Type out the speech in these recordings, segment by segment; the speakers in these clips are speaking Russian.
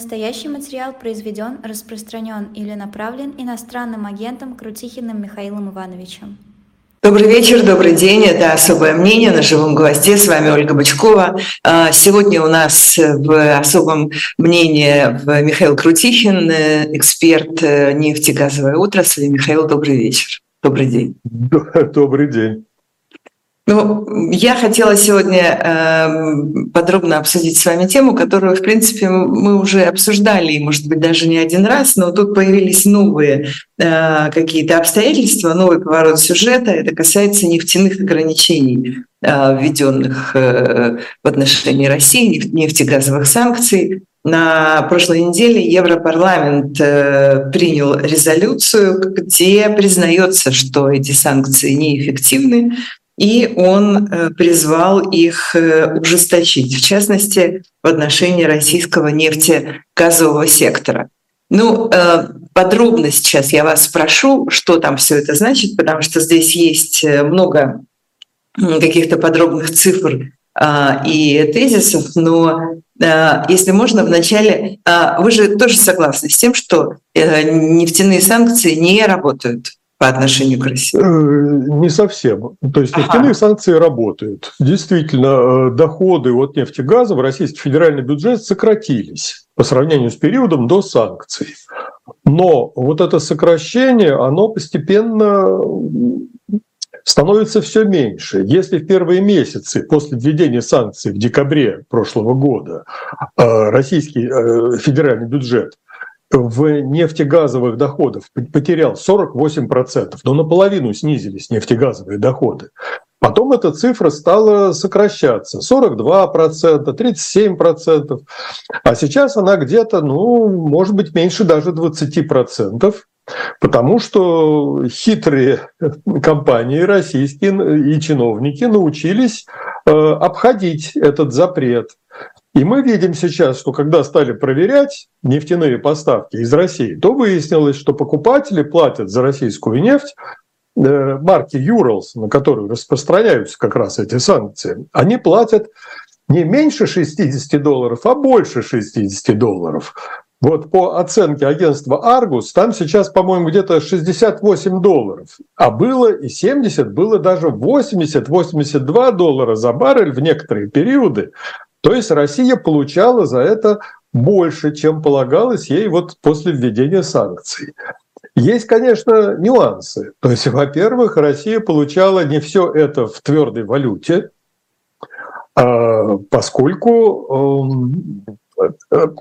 Настоящий материал произведен, распространен или направлен иностранным агентом Крутихиным Михаилом Ивановичем. Добрый вечер, добрый день. Это «Особое мнение» на живом гвозде. С вами Ольга Бычкова. Сегодня у нас в «Особом мнении» Михаил Крутихин, эксперт нефтегазовой отрасли. Михаил, добрый вечер. Добрый день. Добрый день. Ну, я хотела сегодня подробно обсудить с вами тему, которую, в принципе, мы уже обсуждали, и, может быть, даже не один раз, но тут появились новые какие-то обстоятельства, новый поворот сюжета. Это касается нефтяных ограничений, введенных в отношении России, нефтегазовых санкций. На прошлой неделе Европарламент принял резолюцию, где признается, что эти санкции неэффективны, и он призвал их ужесточить, в частности, в отношении российского нефтегазового сектора. Ну, подробно сейчас я вас спрошу, что там все это значит, потому что здесь есть много каких-то подробных цифр и тезисов, но если можно, вначале вы же тоже согласны с тем, что нефтяные санкции не работают по отношению к России? Не совсем. То есть нефтяные санкции работают. Действительно, доходы от нефтегаза в российский федеральный бюджет сократились по сравнению с периодом до санкций. Но вот это сокращение, оно постепенно становится все меньше. Если в первые месяцы после введения санкций в декабре прошлого года российский федеральный бюджет в нефтегазовых доходах потерял 48%, но наполовину снизились нефтегазовые доходы. Потом эта цифра стала сокращаться: 42%, 37%, а сейчас она где-то, ну, может быть, меньше даже 20%. Потому что хитрые компании российские и чиновники научились обходить этот запрет. И мы видим сейчас, что когда стали проверять нефтяные поставки из России, то выяснилось, что покупатели платят за российскую нефть марки «Юралс», на которую распространяются как раз эти санкции, они платят не меньше $60, а больше $60. Вот по оценке агентства «Аргус» там сейчас, по-моему, где-то $68, а было и 70, было даже 80, $82 за баррель в некоторые периоды. То есть Россия получала за это больше, чем полагалось ей вот после введения санкций. Есть, конечно, нюансы. То есть, во-первых, Россия получала не все это в твердой валюте, поскольку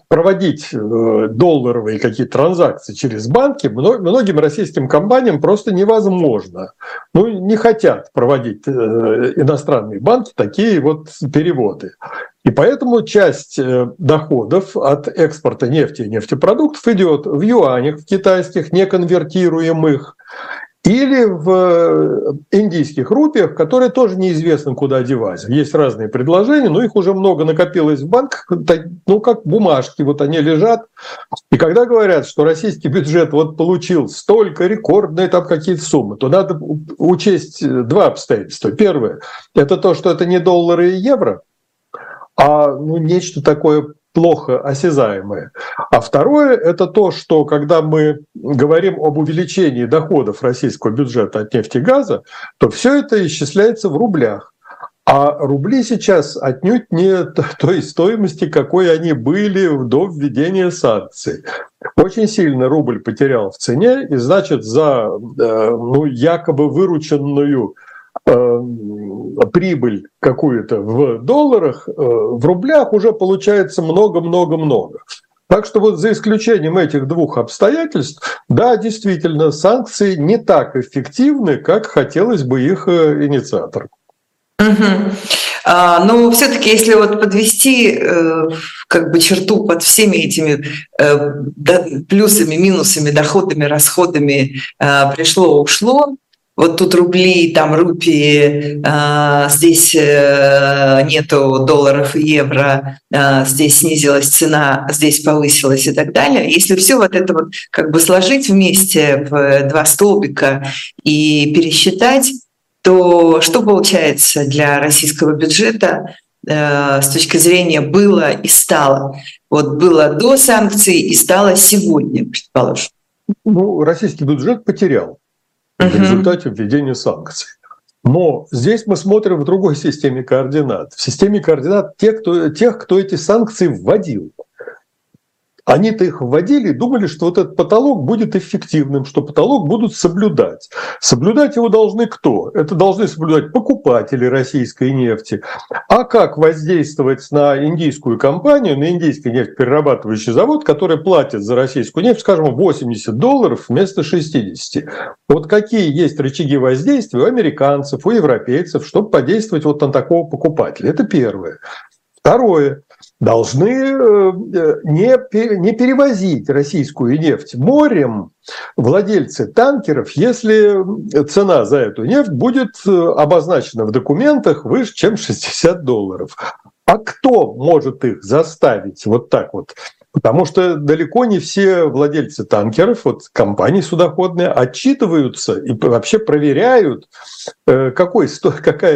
проводить долларовые какие-то транзакции через банки многим российским компаниям просто невозможно. Ну, не хотят проводить иностранные банки такие вот переводы. И поэтому часть доходов от экспорта нефти и нефтепродуктов идет в юанях, в китайских неконвертируемых, или в индийских рупиях, которые тоже неизвестно, куда девать. Есть разные предложения, но их уже много накопилось в банках, ну, как бумажки, вот они лежат. И когда говорят, что российский бюджет вот получил столько, рекордные там какие-то суммы, то надо учесть два обстоятельства. Первое – это то, что это не доллары и евро, а ну, нечто такое плохо осязаемое. А второе – это то, что когда мы говорим об увеличении доходов российского бюджета от нефти и газа, то все это исчисляется в рублях. А рубли сейчас отнюдь не той стоимости, какой они были до введения санкций. Очень сильно рубль потерял в цене, и значит, за ну, якобы вырученную прибыль какую-то в долларах, в рублях уже получается много-много-много. Так что вот за исключением этих двух обстоятельств, да, действительно, санкции не так эффективны, как хотелось бы их инициаторам. Угу. Но все-таки, если вот подвести как бы черту под всеми этими плюсами, минусами, доходами, расходами, пришло-ушло, вот тут рубли, там рупии, здесь нету долларов и евро, здесь снизилась цена, здесь повысилась и так далее. Если все вот это вот как бы сложить вместе в два столбика и пересчитать, то что получается для российского бюджета с точки зрения было и стало. Вот было до санкций и стало сегодня, предположим. Ну, российский бюджет потерял в результате введения санкций. Но здесь мы смотрим в другой системе координат. В системе координат тех, кто эти санкции вводил. Они-то их вводили и думали, что вот этот потолок будет эффективным, что потолок будут соблюдать. Соблюдать его должны кто? Это должны соблюдать покупатели российской нефти. А как воздействовать на индийскую компанию, на индийский нефтеперерабатывающий завод, который платит за российскую нефть, скажем, $80 вместо 60? Вот какие есть рычаги воздействия у американцев, у европейцев, чтобы подействовать вот на такого покупателя? Это первое. Второе. Должны не перевозить российскую нефть морем владельцы танкеров, если цена за эту нефть будет обозначена в документах выше, чем $60. А кто может их заставить вот так вот? Потому что далеко не все владельцы танкеров, вот компании судоходные, отчитываются и вообще проверяют, какая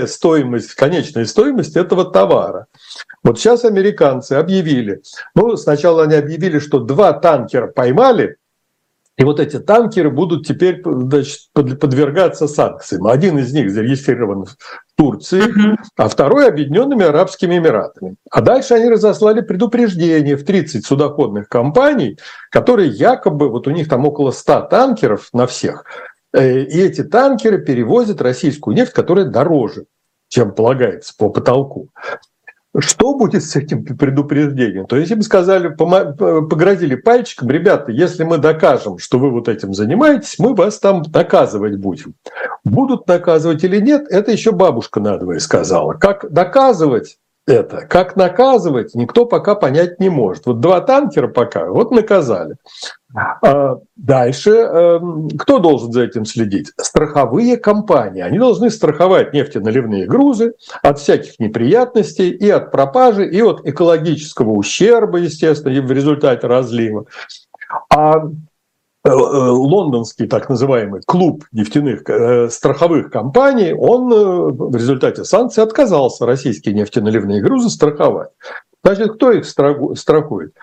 стоимость, конечная стоимость этого товара. Вот сейчас американцы объявили, ну сначала они объявили, что 2 танкера поймали, и вот эти танкеры будут теперь, значит, подвергаться санкциям. Один из них зарегистрирован в Турции, а второй — Объединенными Арабскими Эмиратами. А дальше они разослали предупреждение в 30 судоходных компаний, которые якобы, вот у них там около 100 танкеров на всех, и эти танкеры перевозят российскую нефть, которая дороже, чем полагается по потолку. Что будет с этим предупреждением? То есть им сказали, погрозили пальчиком: ребята, если мы докажем, что вы вот этим занимаетесь, мы вас там наказывать будем. Будут наказывать или нет, это еще бабушка надвое сказала. Как доказывать это, как наказывать, никто пока понять не может. Вот 2 танкера пока, вот наказали. Дальше кто должен за этим следить? Страховые компании. Они должны страховать нефтеналивные грузы от всяких неприятностей и от пропажи, и от экологического ущерба, естественно, и в результате разлива. А лондонский так называемый клуб нефтяных страховых компаний, он в результате санкций отказался российские нефтеналивные грузы страховать. Значит, кто их страхует?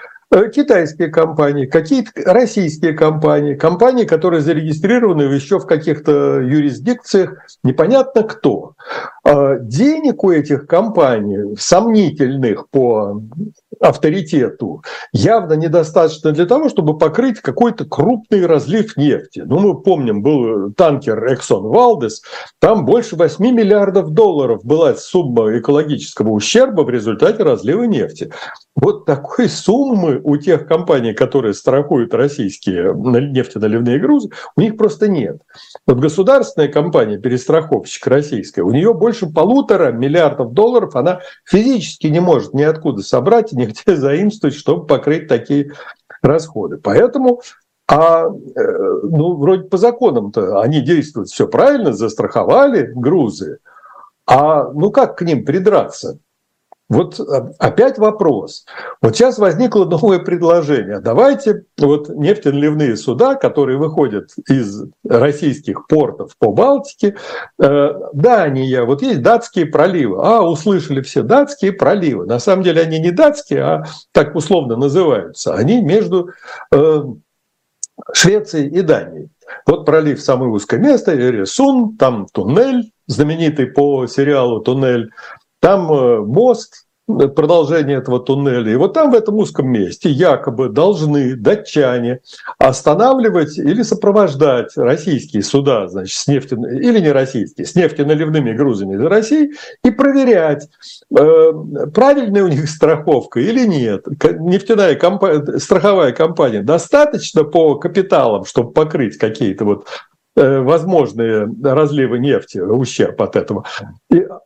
Китайские компании, какие-то российские компании, компании, которые зарегистрированы еще в каких-то юрисдикциях, непонятно кто. Денег у этих компаний, сомнительных по авторитету, явно недостаточно для того, чтобы покрыть какой-то крупный разлив нефти. Ну, мы помним, был танкер «Эксон Валдес», там больше $8 миллиардов была сумма экологического ущерба в результате разлива нефти. Вот такой суммы у тех компаний, которые страхуют российские нефтеналивные грузы, у них просто нет. Вот государственная компания «Перестраховщик» российская, у нее больше $1,5 миллиарда она физически не может ниоткуда собрать и нигде заимствовать, чтобы покрыть такие расходы. Поэтому, ну, вроде по законам-то они действуют все правильно, застраховали грузы. Ну как к ним придраться? Вот опять вопрос. Вот сейчас возникло новое предложение. Давайте вот нефтеналивные суда, которые выходят из российских портов по Балтике, Дания, вот есть датские проливы. Услышали все датские проливы. На самом деле они не датские, а так условно называются. Они между Швецией и Данией. Вот пролив — самое узкое место, Эресунн, там туннель, знаменитый по сериалу «Туннель». Там мост, продолжение этого туннеля. И вот там, в этом узком месте, якобы должны датчане останавливать или сопровождать российские суда, значит, с или не российские, с нефтеналивными грузами из России, и проверять, правильная у них страховка или нет. Нефтяная компания, страховая компания, достаточно по капиталам, чтобы покрыть какие-то вот возможные разливы нефти, ущерб от этого.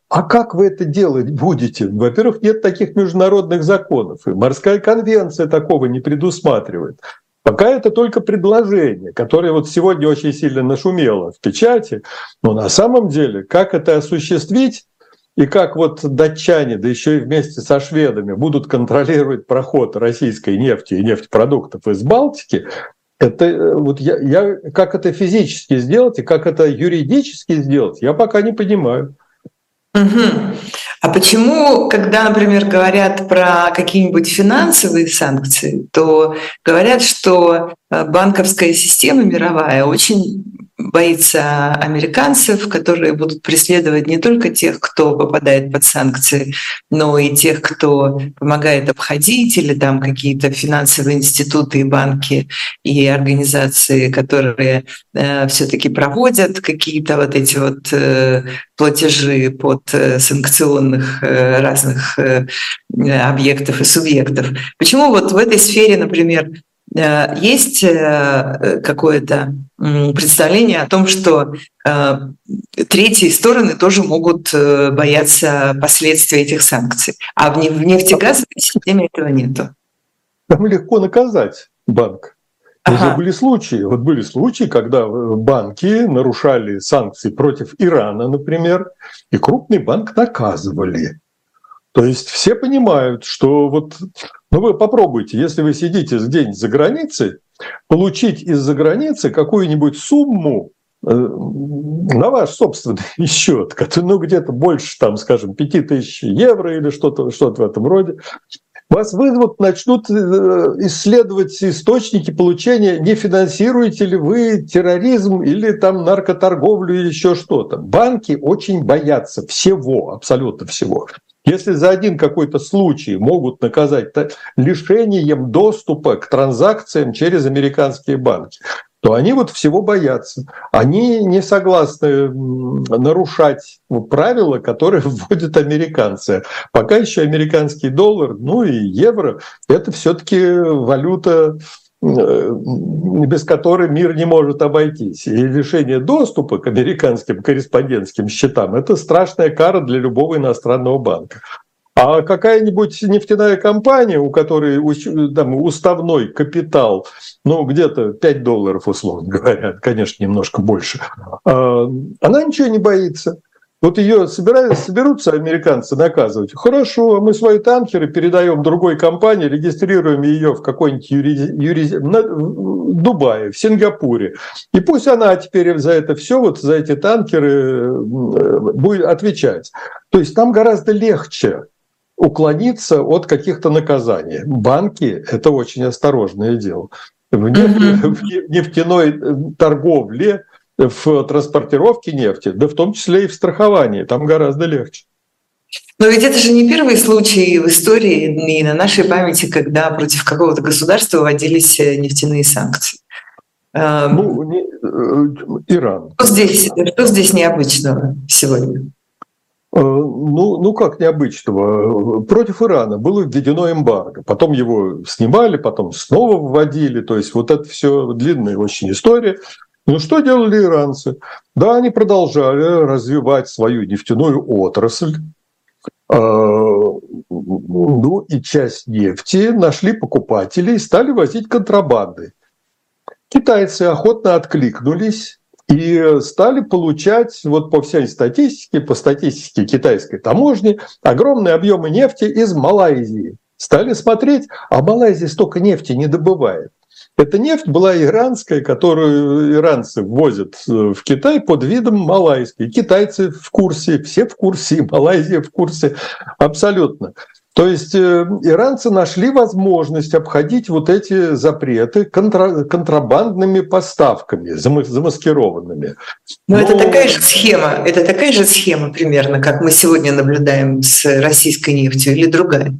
А как вы это делать будете? Во-первых, нет таких международных законов, и морская конвенция такого не предусматривает. Пока это только предложение, которое вот сегодня очень сильно нашумело в печати, но на самом деле, как это осуществить, и как вот датчане, да еще и вместе со шведами, будут контролировать проход российской нефти и нефтепродуктов из Балтики, это вот я как это физически сделать и как это юридически сделать, я пока не понимаю. Угу. А почему, когда, например, говорят про какие-нибудь финансовые санкции, то говорят, что банковская система мировая очень боится американцев, которые будут преследовать не только тех, кто попадает под санкции, но и тех, кто помогает обходить, или там какие-то финансовые институты и банки, и организации, которые все-таки проводят какие-то вот эти вот платежи под санкционных разных объектов и субъектов. Почему вот в этой сфере, например, есть какое-то представление о том, что третьи стороны тоже могут бояться последствий этих санкций, а в нефтегазовой системе этого нету? Там легко наказать банк. Ага. Уже были случаи. Вот были случаи, когда банки нарушали санкции против Ирана, например, и крупный банк наказывали. То есть все понимают, что вот… Ну вы попробуйте, если вы сидите где-нибудь за границей, получить из-за границы какую-нибудь сумму на ваш собственный счет, ну где-то больше, там, скажем, 5000 евро или что-то в этом роде, вас вызовут, начнут исследовать источники получения, не финансируете ли вы терроризм или там наркоторговлю или еще что-то. Банки очень боятся всего, абсолютно всего. Если за один какой-то случай могут наказать лишением доступа к транзакциям через американские банки, то они вот всего боятся. Они не согласны нарушать правила, которые вводят американцы. Пока еще американский доллар, ну и евро – это все-таки валюта, без которой мир не может обойтись. И лишение доступа к американским корреспондентским счетам – это страшная кара для любого иностранного банка. А какая-нибудь нефтяная компания, у которой там уставной капитал, ну где-то $5, условно говоря, конечно, немножко больше, она ничего не боится. Вот ее соберутся американцы наказывать. Хорошо, мы свои танкеры передаем другой компании, регистрируем ее в какой-нибудь Дубае, в Сингапуре. И пусть она теперь за это все, вот за эти танкеры будет отвечать. То есть там гораздо легче уклониться от каких-то наказаний. Банки – это очень осторожное дело. В нефтяной торговле, в транспортировке нефти, да в том числе и в страховании, там гораздо легче. Но ведь это же не первый случай в истории и на нашей памяти, когда против какого-то государства вводились нефтяные санкции. Ну, Иран. Что здесь необычного сегодня? Ну как необычного? Против Ирана было введено эмбарго, потом его снимали, потом снова вводили, то есть вот это все длинная очень история. Ну что делали иранцы? Да, они продолжали развивать свою нефтяную отрасль. Ну и часть нефти нашли покупателей и стали возить контрабандой. Китайцы охотно откликнулись и стали получать вот по всей статистике, по статистике китайской таможни, огромные объемы нефти из Малайзии. Стали смотреть, а Малайзия столько нефти не добывает. Эта нефть была иранская, которую иранцы ввозят в Китай под видом малайской. Китайцы в курсе, все в курсе, Малайзия в курсе, абсолютно. То есть иранцы нашли возможность обходить вот эти запреты контрабандными поставками, замаскированными. Но это такая же схема примерно, как мы сегодня наблюдаем с российской нефтью, или другая?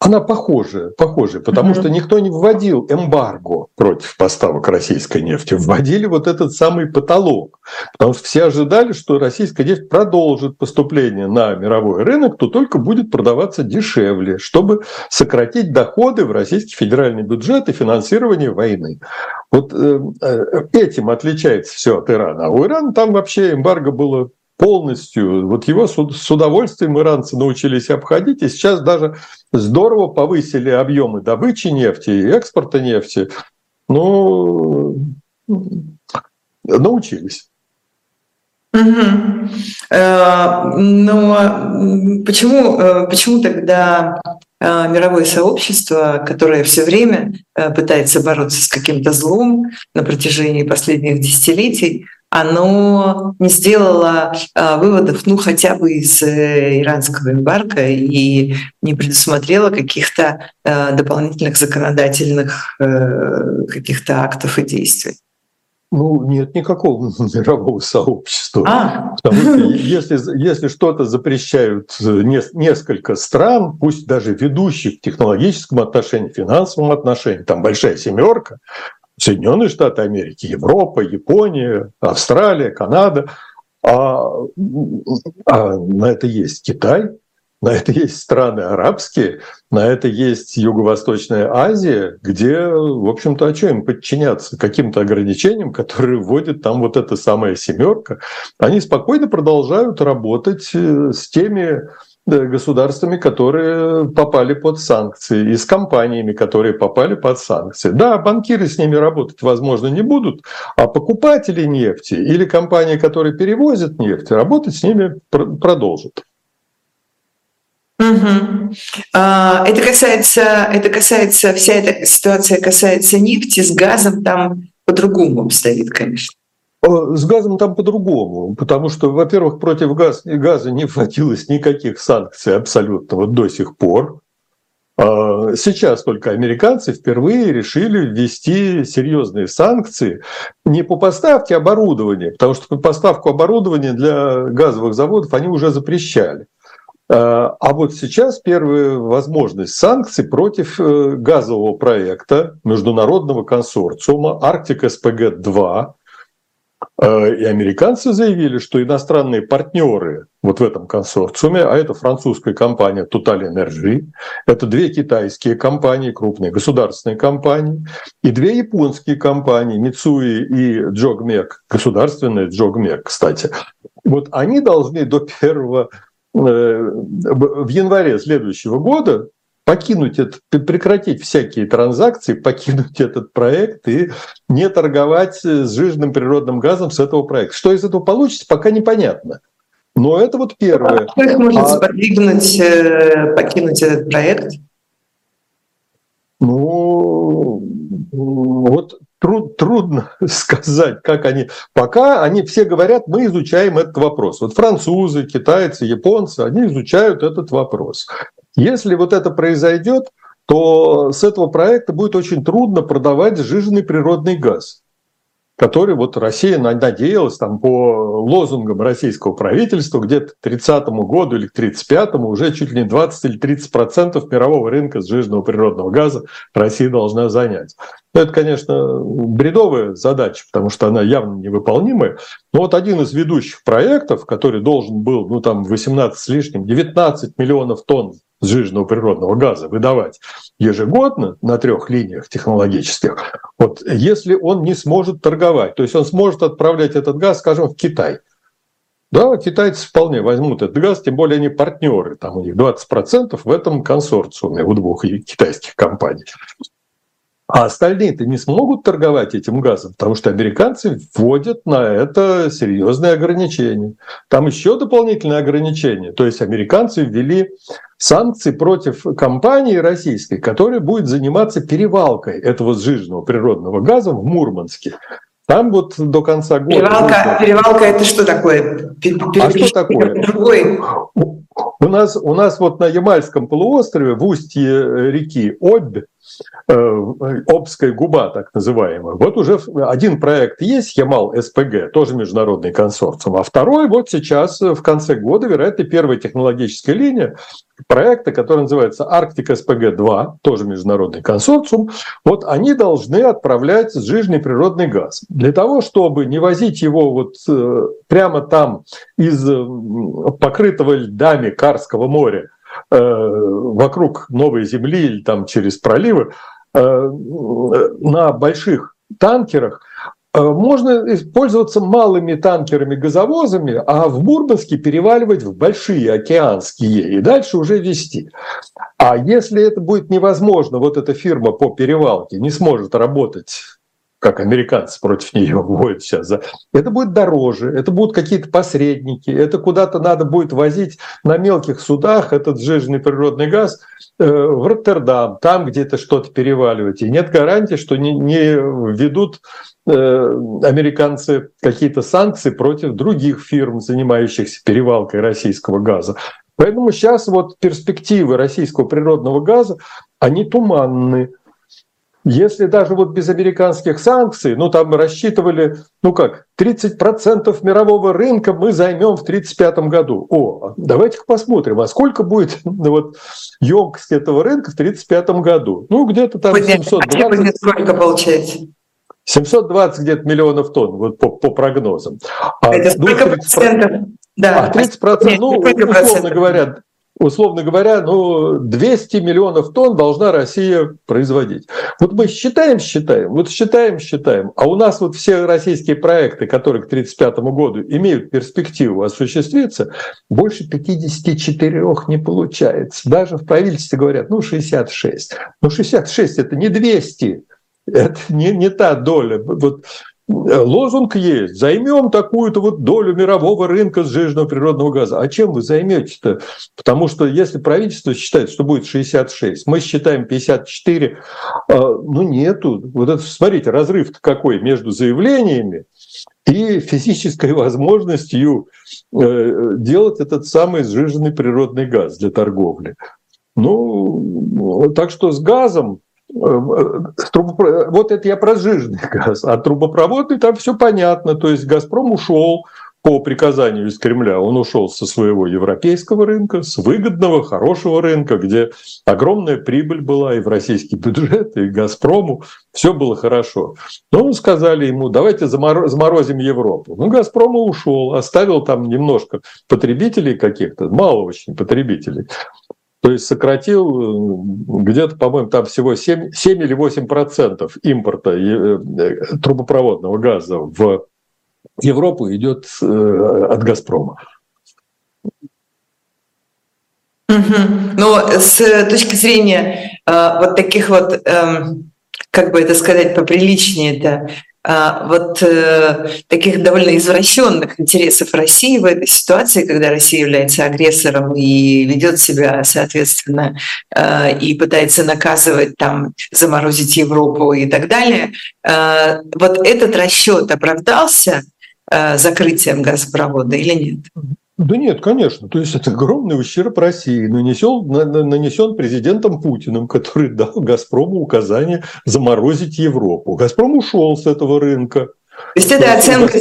Она похожая, потому что никто не вводил эмбарго против поставок российской нефти. Вводили вот этот самый потолок. Потому что все ожидали, что российская нефть продолжит поступление на мировой рынок, то только будет продаваться дешевле, чтобы сократить доходы в российский федеральный бюджет и финансирование войны. Вот этим отличается все от Ирана. А у Ирана там вообще эмбарго было полностью. Вот его с удовольствием иранцы научились обходить, и сейчас даже здорово повысили объемы добычи нефти и экспорта нефти. Ну, научились. Но почему тогда мировое сообщество, которое все время пытается бороться с каким-то злом на протяжении последних десятилетий, оно не сделало выводов, ну, хотя бы из иранского эмбарго и не предусмотрело каких-то дополнительных законодательных каких-то актов и действий. Ну, нет никакого мирового сообщества. Потому что если что-то запрещают несколько стран, пусть даже ведущих в технологическом отношении, финансовом отношении, там большая семерка, Соединенные Штаты Америки, Европа, Япония, Австралия, Канада, а на это есть Китай, на это есть страны арабские, на это есть Юго-Восточная Азия, где, в общем-то, а что им подчиняться каким-то ограничениям, которые вводит там вот эта самая семерка? Они спокойно продолжают работать с теми государствами, которые попали под санкции, и с компаниями, которые попали под санкции. Да, банкиры с ними работать, возможно, не будут, а покупатели нефти или компании, которые перевозят нефть, работать с ними продолжат. Угу. Это касается, вся эта ситуация касается нефти, с газом там по-другому обстоит, конечно. С газом там по-другому, потому что, во-первых, против газа не вводилось никаких санкций абсолютно вот до сих пор. Сейчас только американцы впервые решили ввести серьезные санкции не по поставке оборудования, потому что поставку оборудования для газовых заводов они уже запрещали. А вот сейчас первая возможность санкций против газового проекта международного консорциума «Арктик СПГ-2». И американцы заявили, что иностранные партнеры вот в этом консорциуме, а это французская компания TotalEnergies, это две китайские компании, крупные государственные компании, и две японские компании, Митсуи и Джогмек, государственная Джогмек, кстати. Вот они должны в январе следующего года прекратить всякие транзакции, покинуть этот проект и не торговать сжиженным природным газом с этого проекта. Что из этого получится, пока непонятно. Но это вот первое. Кто их может сподвигнуть покинуть этот проект? Ну, вот трудно сказать, как они. Пока они все говорят, мы изучаем этот вопрос. Вот французы, китайцы, японцы, они изучают этот вопрос. Если вот это произойдет, то с этого проекта будет очень трудно продавать сжиженный природный газ, который вот Россия надеялась там, по лозунгам российского правительства где-то к 30 году или к 35-му уже чуть ли не 20 или 30% мирового рынка сжиженного природного газа Россия должна занять. Но это, конечно, бредовая задача, потому что она явно невыполнимая. Но вот один из ведущих проектов, который должен был 18 с лишним, 19 миллионов тонн сжиженного природного газа выдавать ежегодно на 3 линиях технологических, вот если он не сможет торговать, то есть он сможет отправлять этот газ, скажем, в Китай. Да, китайцы вполне возьмут этот газ, тем более они партнеры, там у них 20% в этом консорциуме у двух китайских компаний. А остальные-то не смогут торговать этим газом, потому что американцы вводят на это серьезные ограничения. Там еще дополнительные ограничения. То есть американцы ввели санкции против компании российской, которая будет заниматься перевалкой этого сжиженного природного газа в Мурманске. Там вот до конца года... Перевалка это что такое? Что такое? Другой. У нас вот на Ямальском полуострове, в устье реки Обь, Обская губа, так называемая, вот уже один проект есть, Ямал-СПГ, тоже международный консорциум, а второй вот сейчас, в конце года, вероятно, первая технологическая линия проекта, который называется «Арктик СПГ-2», тоже международный консорциум, вот они должны отправлять сжиженный природный газ. Для того, чтобы не возить его вот прямо там из покрытого льдами Карского моря вокруг Новой Земли или там через проливы на больших танкерах, можно пользоваться малыми танкерами-газовозами, а в Мурманске переваливать в большие океанские и дальше уже везти. А если это будет невозможно, вот эта фирма по перевалке не сможет работать как американцы против нее воюют сейчас. Это будет дороже, это будут какие-то посредники, это куда-то надо будет возить на мелких судах этот сжиженный природный газ в Роттердам, там где-то что-то переваливать. И нет гарантии, что не введут американцы какие-то санкции против других фирм, занимающихся перевалкой российского газа. Поэтому сейчас вот перспективы российского природного газа, они туманны. Если даже вот без американских санкций, ну там рассчитывали, 30% мирового рынка мы займем в 1935 году. О, давайте-ка посмотрим, а сколько будет емкость этого рынка в 1935 году? Где-то там 720. Сколько получается? 720 где-то миллионов тонн, по прогнозам. Это сколько процентов? Да. 30%, условно говоря, 200 миллионов тонн должна Россия производить. Мы считаем, а у нас все российские проекты, которые к 1935 году имеют перспективу осуществиться, больше 54 не получается. Даже в правительстве говорят, 66. 66 – это не 200, это не та доля. Лозунг есть. Займем такую-то долю мирового рынка сжиженного природного газа. А чем вы займете-то? Потому что если правительство считает, что будет 66, мы считаем 54, нету. Смотрите, разрыв-то какой между заявлениями и физической возможностью делать этот самый сжиженный природный газ для торговли. Так что с газом. Это я про сжиженный газ, а трубопроводный там все понятно. То есть Газпром ушел по приказанию из Кремля, он ушел со своего европейского рынка, с выгодного, хорошего рынка, где огромная прибыль была и в российский бюджет, и Газпрому все было хорошо. Но сказали ему, давайте заморозим Европу. Газпром ушел, оставил там немножко потребителей каких-то, мало очень потребителей. То есть сократил где-то, по-моему, там всего 7 или 8% импорта трубопроводного газа в Европу идет от «Газпрома». Но с точки зрения таких поприличнее, таких довольно извращенных интересов России в этой ситуации, когда Россия является агрессором и ведет себя, соответственно, и пытается наказывать, заморозить Европу и так далее. Этот расчет оправдался закрытием газопровода или нет? Да нет, конечно. То есть это огромный ущерб России, нанесен президентом Путиным, который дал «Газпрому» указание заморозить Европу. «Газпром» ушел с этого рынка. То есть эта оценка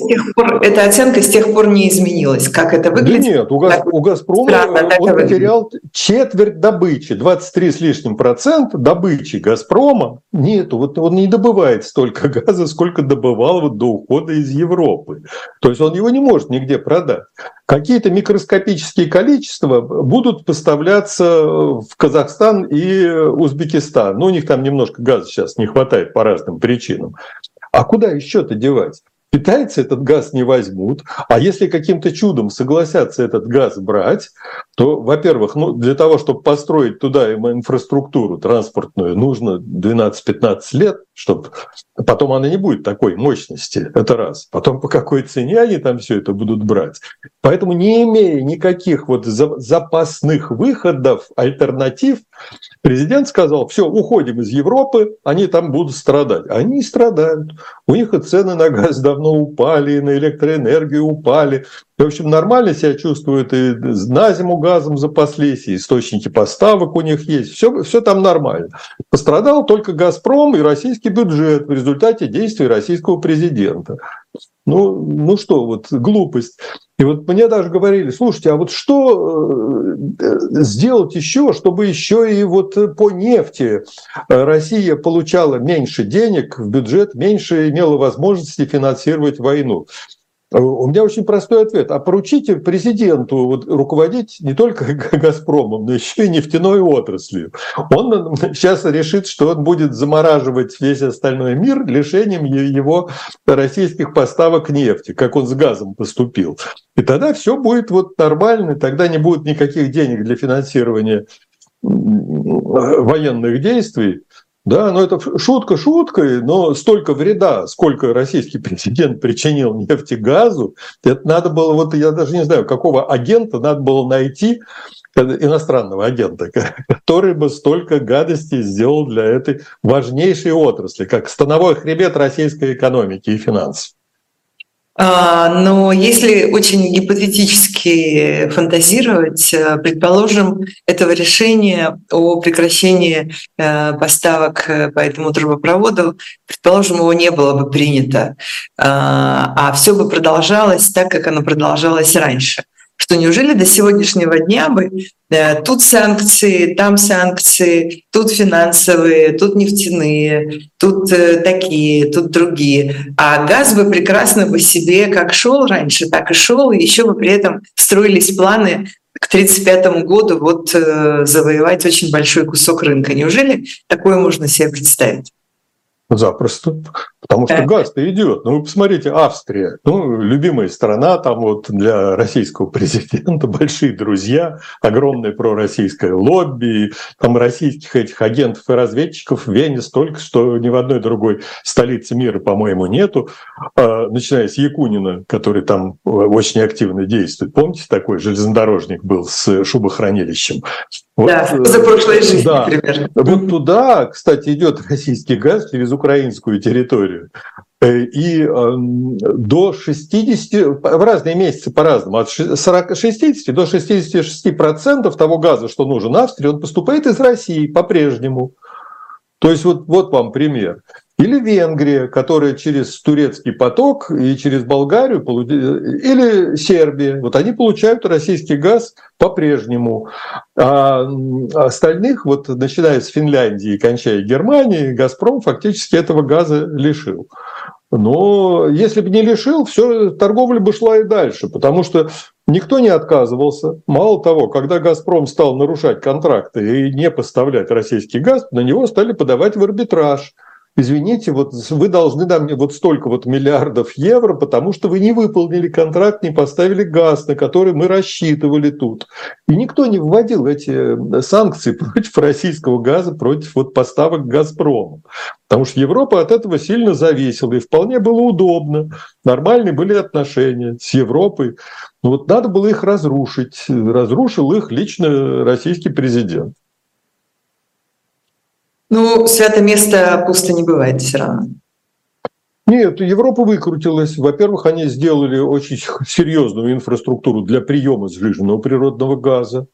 с тех пор не изменилась, как это выглядит? Да нет, у «Газпрома» он потерял четверть добычи, 23 с лишним процента добычи «Газпрома» нет. Он не добывает столько газа, сколько добывал до ухода из Европы. То есть он его не может нигде продать. Какие-то микроскопические количества будут поставляться в Казахстан и Узбекистан. У них там немножко газа сейчас не хватает по разным причинам. А куда еще-то девать? Китайцы этот газ не возьмут, а если каким-то чудом согласятся этот газ брать, то, во-первых, для того, чтобы построить туда инфраструктуру транспортную, нужно 12-15 лет, чтобы потом она не будет такой мощности, это раз. Потом по какой цене они там все это будут брать. Поэтому не имея никаких запасных выходов, альтернатив, президент сказал, все, уходим из Европы, они там будут страдать. Они страдают. У них и цены на газ давно упали, и на электроэнергию упали. В общем, нормально себя чувствуют, и на зиму газом запаслись, и источники поставок у них есть. Все там нормально. Пострадал только «Газпром» и российский бюджет в результате действий российского президента. Глупость. И мне даже говорили, слушайте, а что сделать еще, чтобы еще и по нефти Россия получала меньше денег в бюджет, меньше имела возможности финансировать войну? У меня очень простой ответ. А поручите президенту руководить не только «Газпромом», но еще и нефтяной отраслью. Он сейчас решит, что он будет замораживать весь остальной мир лишением его российских поставок нефти, как он с газом поступил. И тогда все будет нормально, тогда не будет никаких денег для финансирования военных действий. Да, но это шутка шуткой, но столько вреда, сколько российский президент причинил нефтегазу, это надо было, вот я даже не знаю, какого агента надо было найти, иностранного агента, который бы столько гадостей сделал для этой важнейшей отрасли, как становой хребет российской экономики и финансов. Но если очень гипотетически фантазировать, предположим, этого решения о прекращении поставок по этому трубопроводу, предположим, его не было бы принято, а все бы продолжалось так, как оно продолжалось раньше. Что неужели до сегодняшнего дня бы тут санкции, там санкции, тут финансовые, тут нефтяные, тут такие, тут другие. А газ бы прекрасно бы себе как шел раньше, так и шел, и еще бы при этом строились планы к 1935 году вот, завоевать очень большой кусок рынка. Неужели такое можно себе представить? Запросто. Потому что газ-то идет. Ну, вы посмотрите, Австрия, ну, любимая страна, там вот для российского президента большие друзья, огромное пророссийское лобби, там российских этих агентов и разведчиков в Вене столько, что ни в одной другой столице мира, по-моему, нету. Начиная с Якунина, который там очень активно действует. Помните, такой железнодорожник был с шубохранилищем? Вот, да, за прошлой жизнью, да. Примерно. Вот туда, кстати, идет российский газ через украинскую территорию. И до 60, в разные месяцы по-разному, от 60 до 66% того газа, что нужен Австрии, он поступает из России по-прежнему. То есть вот вам пример. Или Венгрия, которая через турецкий поток и через Болгарию, или Сербия. Вот они получают российский газ по-прежнему. А остальных, вот начиная с Финляндии и кончая Германией, «Газпром» фактически этого газа лишил. Но если бы не лишил, все, торговля бы шла и дальше, потому что никто не отказывался. Мало того, когда «Газпром» стал нарушать контракты и не поставлять российский газ, на него стали подавать в арбитраж. Извините, вот вы должны нам вот столько вот миллиардов евро, потому что вы не выполнили контракт, не поставили газ, на который мы рассчитывали тут. И никто не вводил эти санкции против российского газа, против вот поставок «Газпрома». Потому что Европа от этого сильно зависела, и вполне было удобно. Нормальные были отношения с Европой. Но вот надо было их разрушить. Разрушил их лично российский президент. Ну, святое место пусто не бывает все равно. Нет, Европа выкрутилась. Во-первых, они сделали очень серьезную инфраструктуру для приема сжиженного природного газа.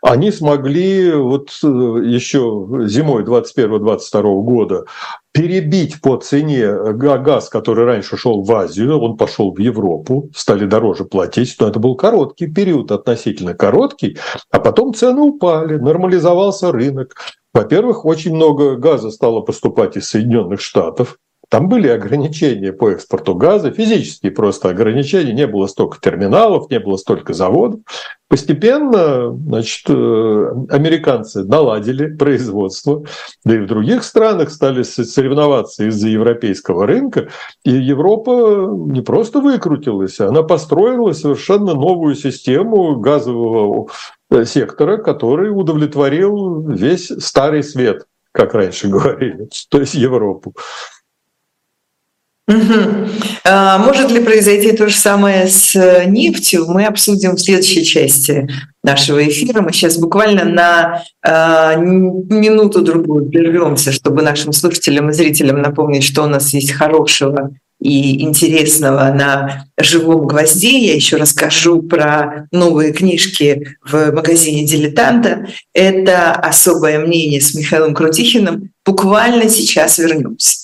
Они смогли вот еще зимой 2021-2022 года перебить по цене газ, который раньше шел в Азию, он пошел в Европу, стали дороже платить, но это был короткий период, относительно короткий, а потом цены упали, нормализовался рынок. Во-первых, очень много газа стало поступать из Соединенных Штатов. Там были ограничения по экспорту газа, физические просто ограничения, не было столько терминалов, не было столько заводов. Постепенно, значит, американцы наладили производство, да и в других странах стали соревноваться из-за европейского рынка, и Европа не просто выкрутилась, она построила совершенно новую систему газового сектора, который удовлетворил весь старый свет, как раньше говорили, то есть Европу. Может ли произойти то же самое с нефтью, мы обсудим в следующей части нашего эфира. Мы сейчас буквально на минуту-другую прервемся, чтобы нашим слушателям и зрителям напомнить, что у нас есть хорошего и интересного на «Живом гвозде». Я еще расскажу про новые книжки в магазине «Дилетанта». Это «Особое мнение» с Михаилом Крутихиным. Буквально сейчас вернемся.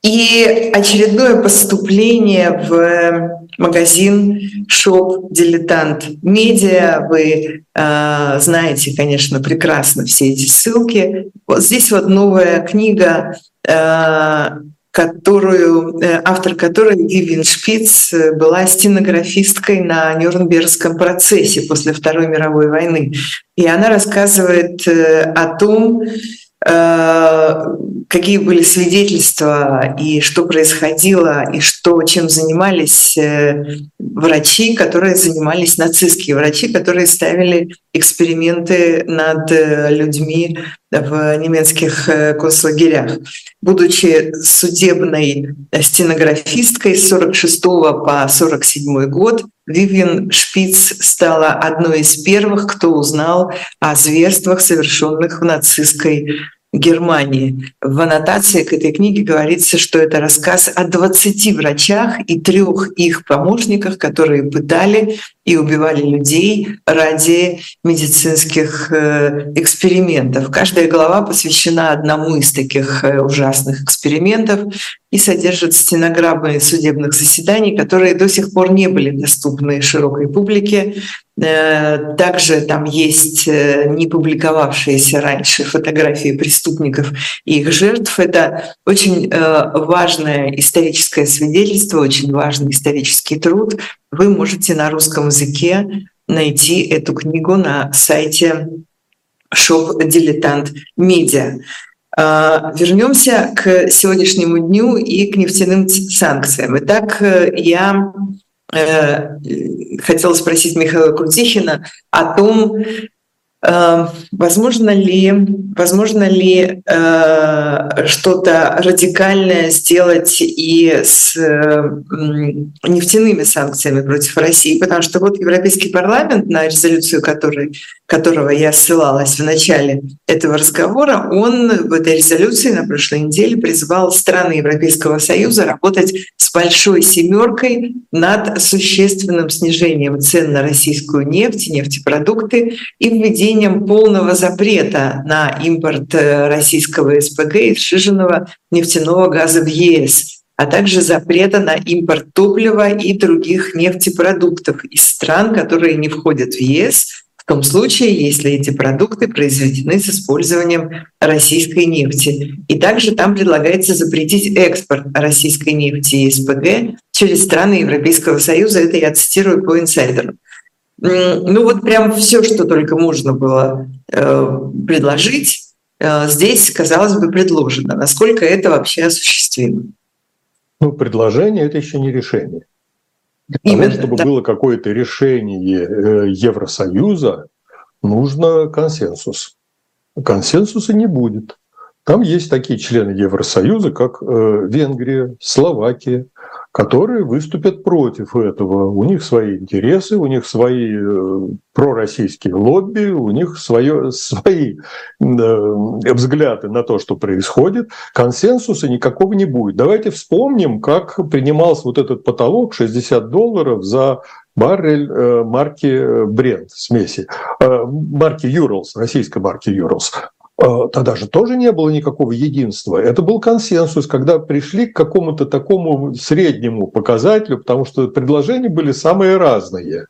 И очередное поступление в магазин «Шоп Дилетант Медиа». Вы знаете, конечно, прекрасно все эти ссылки. Вот здесь вот новая книга, автор которой Вивиан Шпиц была стенографисткой на Нюрнбергском процессе после Второй мировой войны. И она рассказывает о том, какие были свидетельства и что происходило, и что, чем занимались врачи, которые занимались, нацистские врачи, которые ставили эксперименты над людьми в немецких концлагерях. Будучи судебной стенографисткой с 1946 по 1947 год, Вивьен Шпиц стала одной из первых, кто узнал о зверствах, совершенных в нацистской Германии. В аннотации к этой книге говорится, что это рассказ о 20 врачах и 3 их помощниках, которые пытали и убивали людей ради медицинских экспериментов. Каждая глава посвящена одному из таких ужасных экспериментов и содержит стенограммы судебных заседаний, которые до сих пор не были доступны широкой публике. Также там есть не публиковавшиеся раньше фотографии преступников и их жертв. Это очень важное историческое свидетельство, очень важный исторический труд. Вы можете на русском языке найти эту книгу на сайте Shop Dilettant Media. Вернемся к сегодняшнему дню и к нефтяным санкциям. Итак, я хотела спросить Михаила Крутихина о том, возможно ли что-то радикальное сделать и с нефтяными санкциями против России, потому что вот Европейский парламент, на резолюцию которого я ссылалась в начале этого разговора, он в этой резолюции на прошлой неделе призвал страны Европейского Союза работать с большой семеркой над существенным снижением цен на российскую нефть и нефтепродукты и введением полного запрета на импорт российского СПГ и сжиженного нефтяного газа в ЕС, а также запрета на импорт топлива и других нефтепродуктов из стран, которые не входят в ЕС, в том случае, если эти продукты произведены с использованием российской нефти. И также там предлагается запретить экспорт российской нефти и СПГ через страны Европейского Союза. Это я цитирую по инсайдеру. Ну вот прям все, что только можно было предложить, здесь, казалось бы, предложено. Насколько это вообще осуществимо? Ну, предложение — это еще не решение. Именно, чтобы было какое-то решение Евросоюза, нужно консенсус. Консенсуса не будет. Там есть такие члены Евросоюза, как Венгрия, Словакия, которые выступят против этого. У них свои интересы, у них свои пророссийские лобби, у них свои взгляды на то, что происходит. Консенсуса никакого не будет. Давайте вспомним, как принимался вот этот потолок $60 за баррель марки Brent, смеси, марки Urals, российской марки Urals. Тогда же тоже не было никакого единства. Это был консенсус, когда пришли к какому-то такому среднему показателю, потому что предложения были самые разные.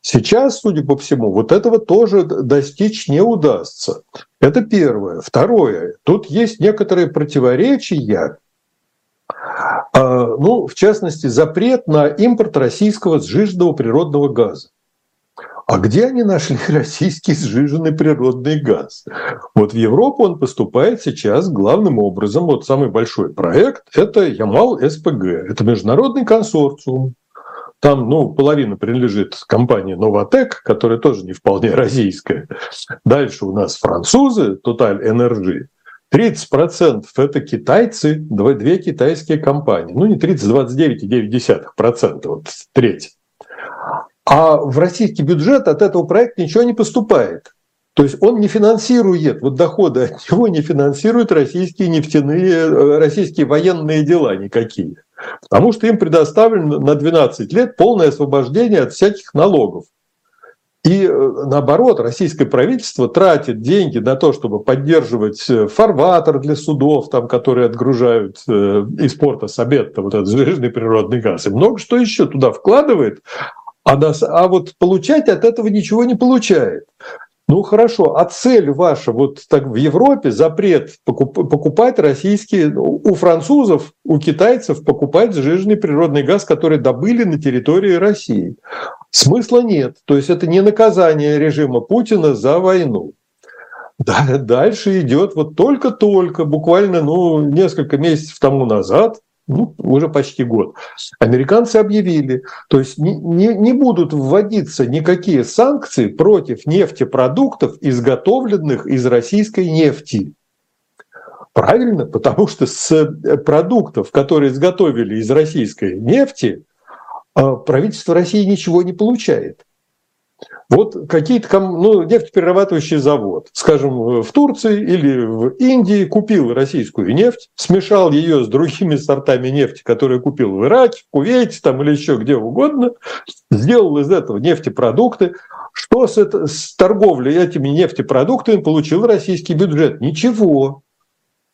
Сейчас, судя по всему, вот этого тоже достичь не удастся. Это первое. Второе. Тут есть некоторые противоречия. Ну, в частности, запрет на импорт российского сжиженного природного газа. А где они нашли российский сжиженный природный газ? Вот в Европу он поступает сейчас главным образом. Вот самый большой проект – это Ямал-СПГ. Это международный консорциум. Там, ну, половина принадлежит компании Новатэк, которая тоже не вполне российская. Дальше у нас французы, TotalEnergies. 30% это китайцы, 2 китайские компании. Ну, не 30, 29,9%, вот треть. А в российский бюджет от этого проекта ничего не поступает. То есть он не финансирует, вот доходы от него не финансируют российские военные дела никакие. Потому что им предоставлено на 12 лет полное освобождение от всяких налогов. И наоборот, российское правительство тратит деньги на то, чтобы поддерживать фарватер для судов, там, которые отгружают из порта Сабетта вот этот сжиженный природный газ. И много что еще туда вкладывает. А вот получать от этого ничего не получает. Ну хорошо, а цель ваша вот так в Европе запрет покупать российские, у французов, у китайцев покупать сжиженный природный газ, который добыли на территории России. Смысла нет. То есть это не наказание режима Путина за войну. Да, дальше идет вот только-только, буквально несколько месяцев тому назад, уже почти год, американцы объявили, то есть не будут вводиться никакие санкции против нефтепродуктов, изготовленных из российской нефти. Правильно, потому что с продуктов, которые изготовили из российской нефти, правительство России ничего не получает. Вот какие-то нефтеперерабатывающий завод, скажем, в Турции или в Индии купил российскую нефть, смешал ее с другими сортами нефти, которые купил в Ираке, в Кувейте или еще где угодно, сделал из этого нефтепродукты. Что с торговлей этими нефтепродуктами получил российский бюджет? Ничего.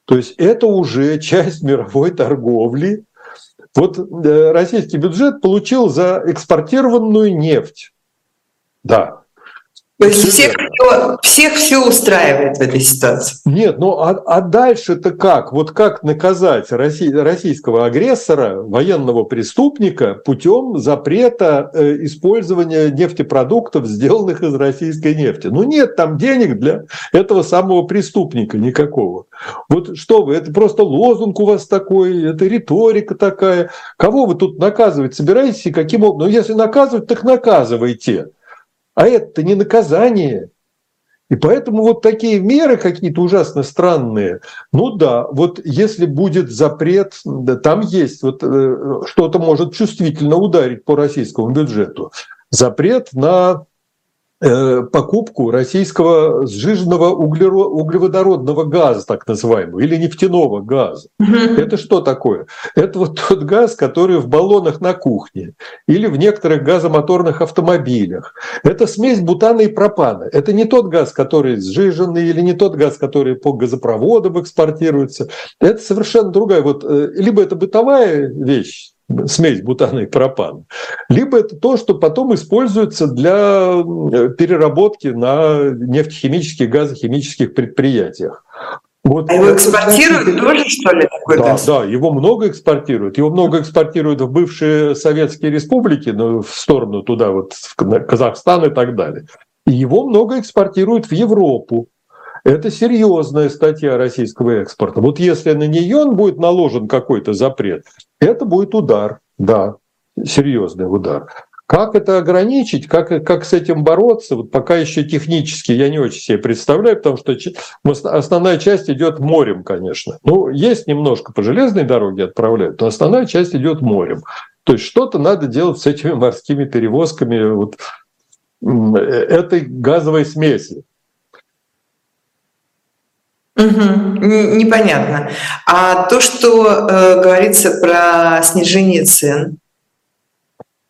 То есть это уже часть мировой торговли. Вот российский бюджет получил за экспортированную нефть. Да. То есть всех все устраивает в этой ситуации. Нет, а дальше-то как? Вот как наказать российского агрессора, военного преступника, путем запрета использования нефтепродуктов, сделанных из российской нефти? Нет там денег для этого самого преступника никакого. Вот что вы, это просто лозунг у вас такой, это риторика такая. Кого вы тут наказывать собираетесь и каким образом? Если наказывать, так наказывайте. А это не наказание. И поэтому вот такие меры какие-то ужасно странные. Если будет запрет, там есть, что-то может чувствительно ударить по российскому бюджету. Запрет на покупку российского сжиженного углеводородного газа, так называемого, или нефтяного газа. Это что такое? Это тот газ, который в баллонах на кухне или в некоторых газомоторных автомобилях. Это смесь бутана и пропана. Это не тот газ, который сжиженный, или не тот газ, который по газопроводам экспортируется. Это совершенно другая. Либо это бытовая вещь, смесь бутана и пропана, либо это то, что потом используется для переработки на нефтехимических, газохимических предприятиях. Его экспортируют тоже, что ли? Да, его много экспортируют. Его много экспортируют в бывшие советские республики, в сторону туда, в Казахстан и так далее. И его много экспортируют в Европу. Это серьезная статья российского экспорта. Если на нее будет наложен какой-то запрет, это будет удар, да, серьезный удар. Как это ограничить, как с этим бороться, пока еще технически я не очень себе представляю, потому что основная часть идет морем, конечно. Есть немножко по железной дороге отправляют, но основная часть идет морем. То есть что-то надо делать с этими морскими перевозками этой газовой смеси. Угу. Непонятно. А то, что говорится про снижение цен?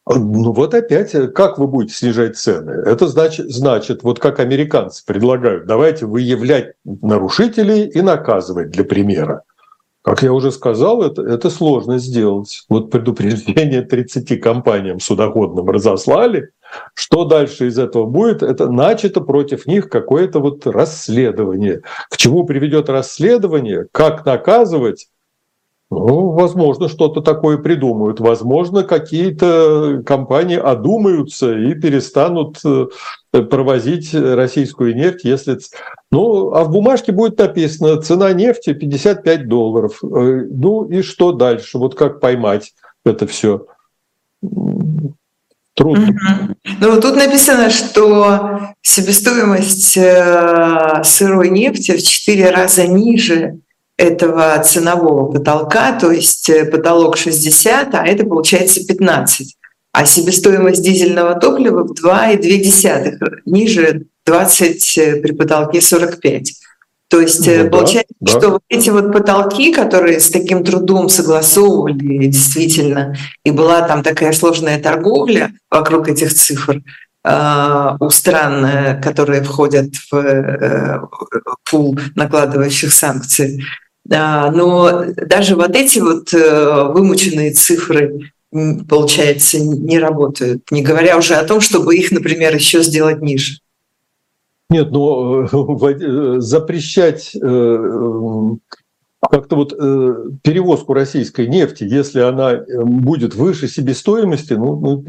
Опять, как вы будете снижать цены? Это значит, как американцы предлагают, давайте выявлять нарушителей и наказывать, для примера. Как я уже сказал, это сложно сделать. Предупреждение 30 компаниям судоходным разослали. Что дальше из этого будет? Это начато против них какое-то расследование. К чему приведет расследование? Как наказывать? Возможно, что-то такое придумают. Возможно, какие-то компании одумаются и перестанут провозить российскую нефть, если... А в бумажке будет написано: цена нефти $55. И что дальше? Как поймать это все? Трудно. Угу. Тут написано, что себестоимость сырой нефти в 4 раза ниже этого ценового потолка, то есть потолок 60, а это получается 15. А себестоимость дизельного топлива в 2,2, ниже 20 при потолке 45. То есть получается, что эти потолки, которые с таким трудом согласовывали действительно, и была там такая сложная торговля вокруг этих цифр у стран, которые входят в пул накладывающих санкций. Но даже эти вымученные цифры, получается, не работают, не говоря уже о том, чтобы их, например, еще сделать ниже. Нет, запрещать как-то перевозку российской нефти, если она будет выше себестоимости,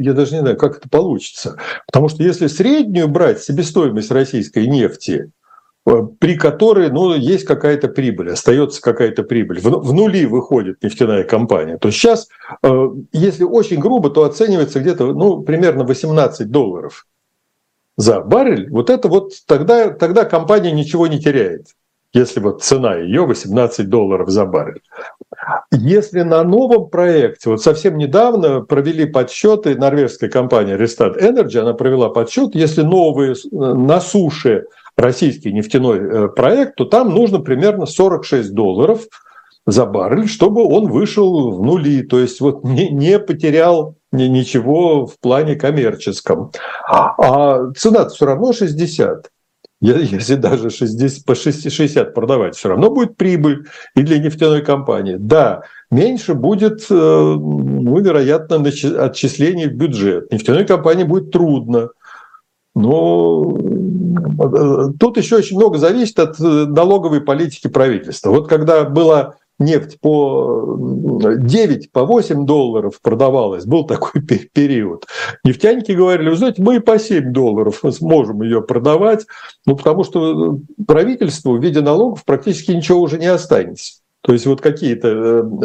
я даже не знаю, как это получится. Потому что если среднюю брать себестоимость российской нефти, при которой, ну, есть какая-то прибыль, остается какая-то прибыль. В нули выходит нефтяная компания. То есть сейчас, если очень грубо, то оценивается где-то, ну, примерно $18 за баррель. Вот это вот тогда компания ничего не теряет, если вот цена ее $18 за баррель. Если на новом проекте, вот совсем недавно провели подсчеты, норвежская компания Restad Energy, она провела подсчет, если новые на суше российский нефтяной проект, то там нужно примерно $46 за баррель, чтобы он вышел в нули, то есть вот не потерял ничего в плане коммерческом. А цена все равно 60. Если даже 60, по 60 продавать, все равно будет прибыль и для нефтяной компании. Да, меньше будет, ну, вероятно, отчислений в бюджет. Нефтяной компании будет трудно. Но тут еще очень много зависит от налоговой политики правительства. Вот когда была нефть по 9, по $8 продавалась, был такой период, нефтяники говорили: вы знаете, мы и по $7 сможем ее продавать, ну, потому что правительству в виде налогов практически ничего уже не останется. То есть вот какие-то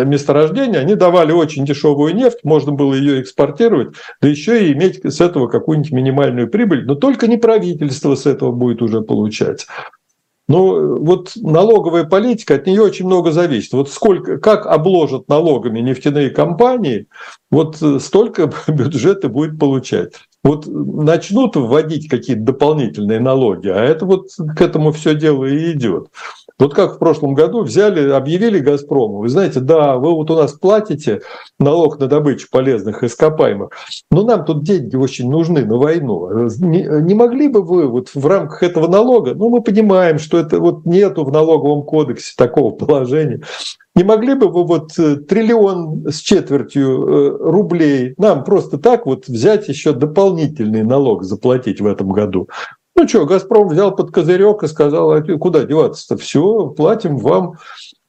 месторождения, они давали очень дешевую нефть, можно было ее экспортировать, да еще и иметь с этого какую-нибудь минимальную прибыль, но только не правительство с этого будет уже получать. Но вот налоговая политика, от нее очень много зависит. Вот сколько, как обложат налогами нефтяные компании, вот столько бюджета будет получать. Вот начнут вводить какие-то дополнительные налоги, а это вот к этому все дело и идет. Вот как в прошлом году взяли, объявили «Газпрому», вы знаете, да, вы вот у нас платите налог на добычу полезных ископаемых, но нам тут деньги очень нужны на войну. Не могли бы вы вот в рамках этого налога, ну, мы понимаем, что это вот нету в налоговом кодексе такого положения, не могли бы вы вот $1,25 трлн нам просто так вот взять еще дополнительный налог заплатить в этом году? Ну что, «Газпром» взял под козырек и сказал: а куда деваться-то? Все, платим вам.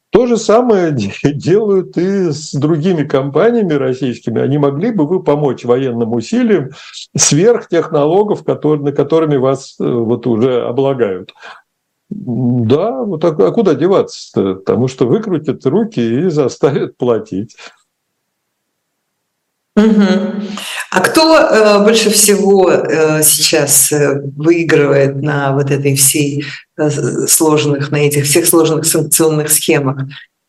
То же самое делают и с другими компаниями российскими. Они могли бы вы помочь военным усилиям сверх тех налогов, на которыми вас вот уже облагают? Да, вот а куда деваться-то? Потому что выкрутят руки и заставят платить. А кто больше всего сейчас выигрывает на вот этой всей сложных, на этих всех сложных санкционных схемах?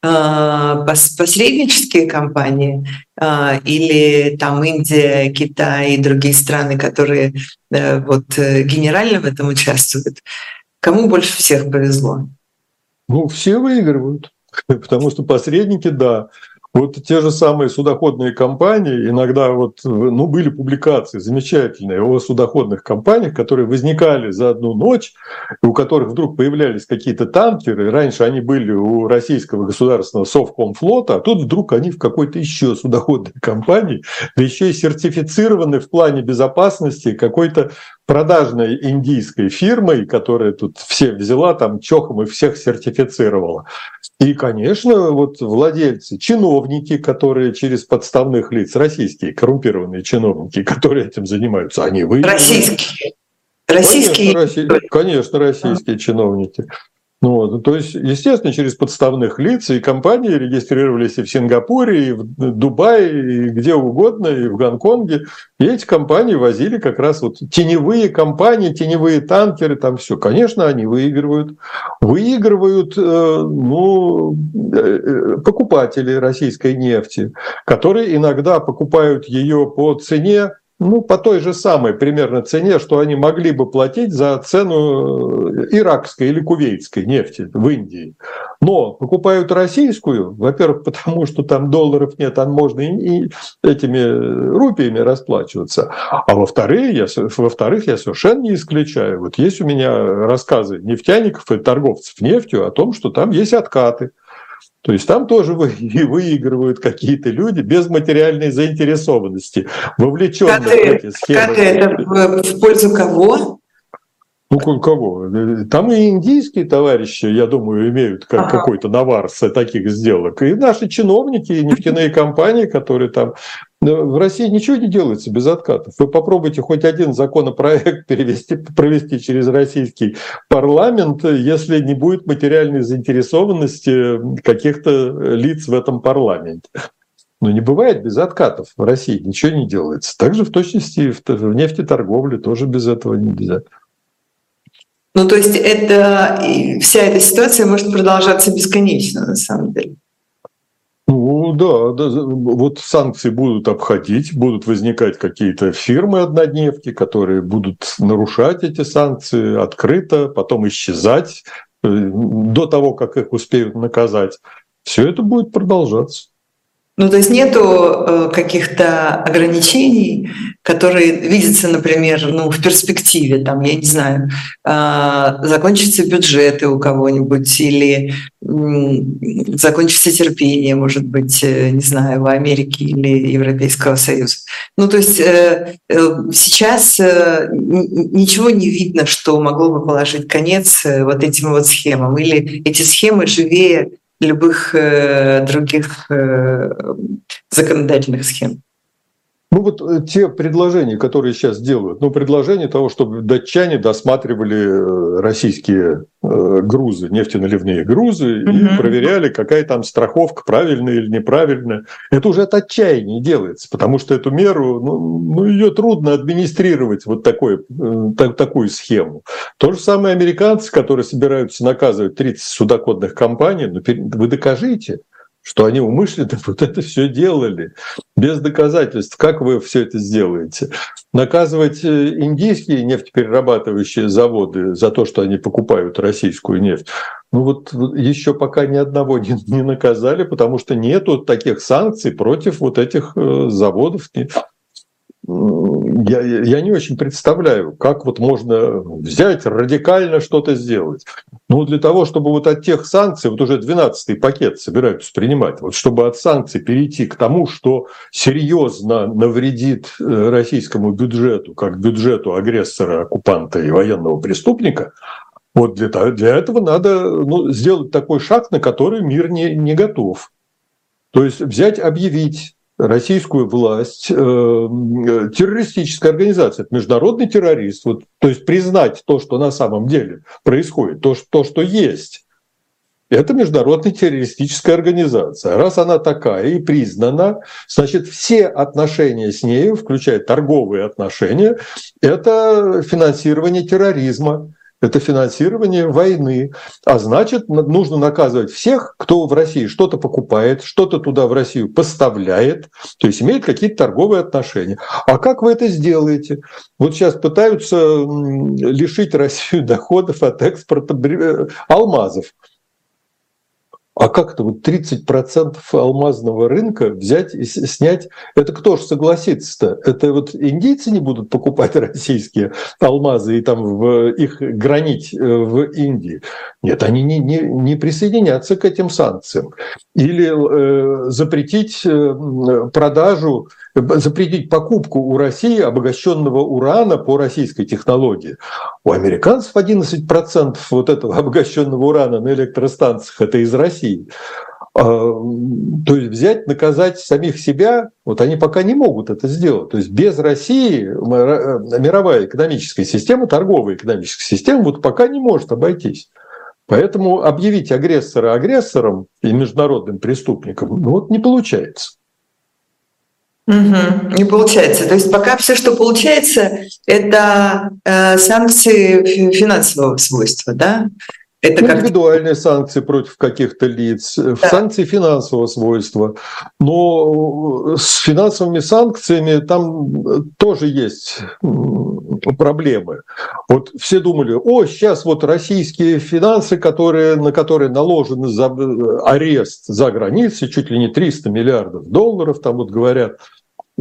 Посреднические компании или там Индия, Китай и другие страны, которые вот генерально в этом участвуют? Кому больше всех повезло? Ну, все выигрывают, потому что посредники, да. Вот те же самые судоходные компании, иногда вот, ну, были публикации замечательные о судоходных компаниях, которые возникали за одну ночь, у которых вдруг появлялись какие-то танкеры. Раньше они были у российского государственного Совкомфлота, а тут вдруг они в какой-то еще судоходной компании, да еще и сертифицированы в плане безопасности какой-то продажной индийской фирмой, которая тут все взяла там чохом и всех сертифицировала. И, конечно, вот владельцы, чиновники, которые через подставных лиц, российские коррумпированные чиновники, которые этим занимаются, они выигрывают. Российские? Конечно, российские чиновники. Ну, то есть, естественно, через подставных лиц, и компании регистрировались и в Сингапуре, и в Дубае, и где угодно, и в Гонконге. И эти компании возили как раз вот теневые компании, теневые танкеры, там все. Конечно, они выигрывают. Выигрывают, ну, покупатели российской нефти, которые иногда покупают ее по цене, ну, по той же самой примерно цене, что они могли бы платить за цену иракской или кувейтской нефти в Индии. Но покупают российскую, во-первых, потому что там $1 нет, там можно и этими рупиями расплачиваться. А во-вторых, я совершенно не исключаю. Вот есть у меня рассказы нефтяников и торговцев нефтью о том, что там есть откаты. То есть там тоже выигрывают какие-то люди без материальной заинтересованности, вовлеченные в эти схемы. Как это? В пользу кого? Ну, кого? Там и индийские товарищи, я думаю, имеют какой-то навар с таких сделок. И наши чиновники, и нефтяные компании, которые там В России ничего не делается без откатов. Вы попробуйте хоть один законопроект провести через российский парламент, если не будет материальной заинтересованности каких-то лиц в этом парламенте. Но не бывает без откатов. В России ничего не делается. Также в точности в нефтеторговле тоже без этого нельзя. Ну, то есть вся эта ситуация может продолжаться бесконечно, на самом деле. Ну да, вот санкции будут обходить, будут возникать какие-то фирмы однодневки, которые будут нарушать эти санкции открыто, потом исчезать до того, как их успеют наказать. Все это будет продолжаться. Ну, то есть нету каких-то ограничений, которые видятся, например, ну, в перспективе, там, я не знаю, закончатся бюджеты у кого-нибудь или закончится терпение, может быть, не знаю, в Америке или Европейского Союза. Ну, то есть сейчас ничего не видно, что могло бы положить конец вот этим вот схемам. Или эти схемы живее любых других законодательных схем. Ну вот те предложения, которые сейчас делают, ну предложение того, чтобы датчане досматривали российские грузы, нефтеналивные грузы, и проверяли, какая там страховка, правильная или неправильная. Это уже от отчаяния делается, потому что эту меру, ну ее трудно администрировать, вот такую схему. То же самое американцы, которые собираются наказывать 30 судоходных компаний, ну вы докажите, что они умышленно вот это все делали, без доказательств. Как вы все это сделаете? Наказывать индийские нефтеперерабатывающие заводы за то, что они покупают российскую нефть? Ну вот еще пока ни одного не наказали, потому что нету таких санкций против вот этих заводов. Я не очень представляю, как вот можно взять, радикально что-то сделать. Ну, для того, чтобы вот от тех санкций, вот уже 12-й пакет собираются принимать, вот чтобы от санкций перейти к тому, что серьезно навредит российскому бюджету, как бюджету агрессора, оккупанта и военного преступника, вот для этого надо сделать такой шаг, на который мир не готов. То есть взять, объявить российскую власть террористическая организация, это международный террорист, вот, то есть признать то, что на самом деле происходит, то, что есть, это международная террористическая организация. Раз она такая и признана, значит, все отношения с ней, включая торговые отношения, это финансирование терроризма. Это финансирование войны. А значит, нужно наказывать всех, кто в России что-то покупает, что-то туда в Россию поставляет, то есть имеет какие-то торговые отношения. А как вы это сделаете? Вот сейчас пытаются лишить Россию доходов от экспорта алмазов. А как это вот 30% алмазного рынка взять и снять? Это кто же согласится-то? Это вот индийцы не будут покупать российские алмазы и там их гранить в Индии? Нет, они не присоединятся к этим санкциям. Или запретить продажу, запретить покупку у России обогащенного урана по российской технологии. У американцев 11% вот этого обогащенного урана на электростанциях – это из России. То есть взять, наказать самих себя, вот они пока не могут это сделать. То есть без России мировая экономическая система, торговая экономическая система вот пока не может обойтись. Поэтому объявить агрессора агрессором и международным преступником вот не получается. Не получается. То есть пока все, что получается, это санкции финансового свойства, да? Это индивидуальные санкции против каких-то лиц, да. Санкции финансового свойства. Но с финансовыми санкциями там тоже есть проблемы. Вот все думали, сейчас вот российские финансы, на которые наложен арест за границей, чуть ли не 300 миллиардов долларов, там вот говорят.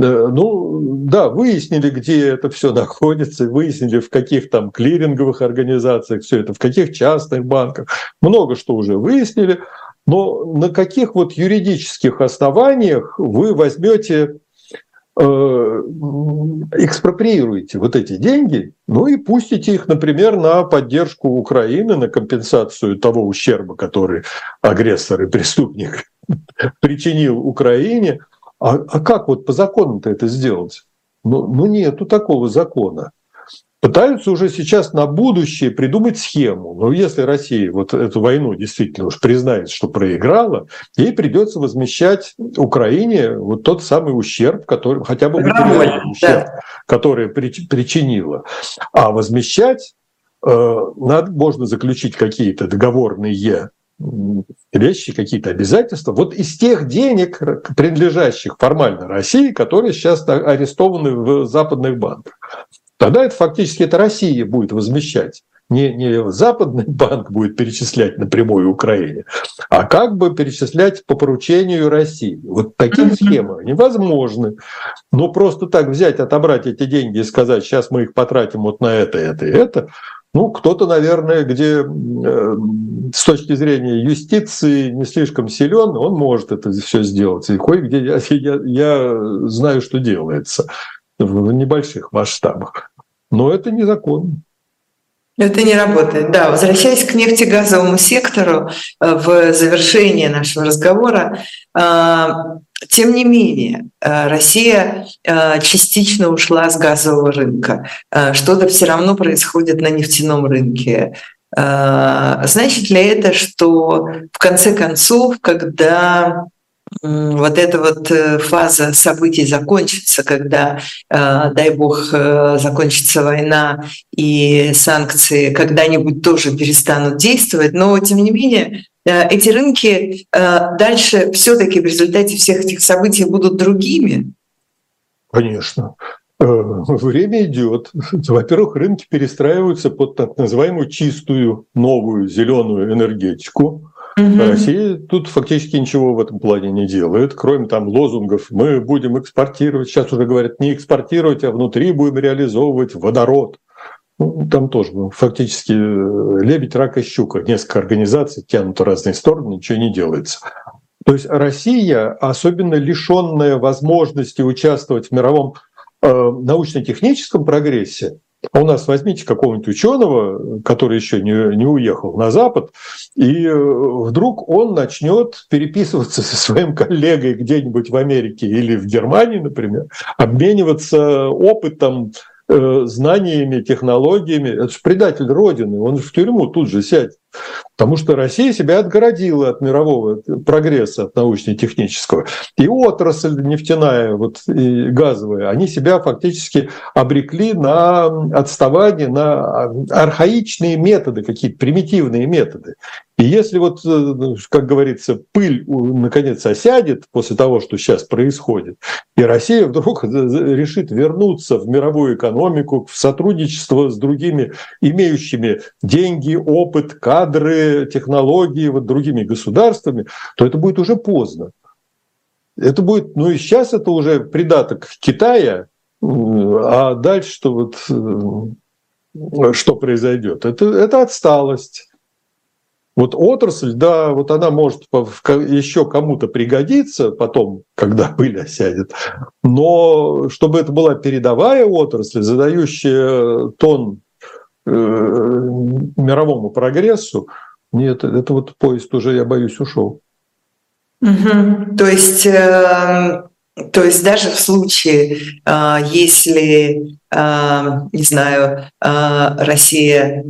Ну да, выяснили, где это все находится, выяснили, в каких там клиринговых организациях все это, в каких частных банках. Много что уже выяснили, но на каких вот юридических основаниях вы возьмете, экспроприируете вот эти деньги, ну и пустите их, например, на поддержку Украины, на компенсацию того ущерба, который агрессор и преступник причинил Украине. А как вот по закону-то это сделать? Ну нету такого закона. Пытаются уже сейчас на будущее придумать схему. Но если Россия вот эту войну действительно уж признает, что проиграла, ей придется возмещать Украине вот тот самый ущерб, который, хотя бы материальный ущерб, который причинила. А возмещать можно заключить какие-то договорные вещи, какие-то обязательства. Вот из тех денег, принадлежащих формально России, которые сейчас арестованы в западных банках. Тогда это фактически это Россия будет возмещать. Не западный банк будет перечислять напрямую Украине, а как бы перечислять по поручению России. Вот такие схемы невозможны. Но просто так взять, отобрать эти деньги и сказать, сейчас мы их потратим вот на это и это, ну, кто-то, наверное, где с точки зрения юстиции не слишком силен, он может это все сделать. И кое-где я знаю, что делается в небольших масштабах. Но это незаконно. Это не работает. Да, возвращаясь к нефтегазовому сектору в завершение нашего разговора, тем не менее, Россия частично ушла с газового рынка. Что-то все равно происходит на нефтяном рынке. Значит ли это, что в конце концов, когда вот эта вот фаза событий закончится, когда, дай бог, закончится война и санкции когда-нибудь тоже перестанут действовать, но тем не менее эти рынки дальше все-таки в результате всех этих событий будут другими? Конечно. Время идет. Во-первых, рынки перестраиваются под так называемую чистую, новую, зеленую энергетику. Россия тут фактически ничего в этом плане не делает, кроме там лозунгов «мы будем экспортировать», сейчас уже говорят «не экспортировать, а внутри будем реализовывать водород». Ну, там тоже фактически лебедь, рак и щука. Несколько организаций тянут в разные стороны, ничего не делается. То есть Россия, особенно лишенная возможности участвовать в мировом научно-техническом прогрессе, у нас возьмите какого-нибудь ученого, который еще не уехал на Запад, и вдруг он начнет переписываться со своим коллегой где-нибудь в Америке или в Германии, например, обмениваться опытом, знаниями, технологиями. Это же предатель Родины, он же в тюрьму тут же сядет. Потому что Россия себя отгородила от мирового прогресса, от научно-технического. И отрасль нефтяная, вот, и газовая, они себя фактически обрекли на отставание, на архаичные методы, какие-то примитивные методы. И если, вот, как говорится, пыль наконец осядет после того, что сейчас происходит, и Россия вдруг решит вернуться в мировую экономику, в сотрудничество с другими, имеющими деньги, опыт, кадры, технологии, вот, другими государствами, то это будет уже поздно. Это будет, ну и сейчас это уже придаток Китая, а дальше что произойдет? Это отсталость. Вот отрасль, да, вот она может еще кому-то пригодиться потом, когда пыль осядет, но чтобы это была передовая отрасль, задающая тон мировому прогрессу, нет, это вот поезд уже, я боюсь, ушел. Угу. То есть даже в случае, если, не знаю, Россия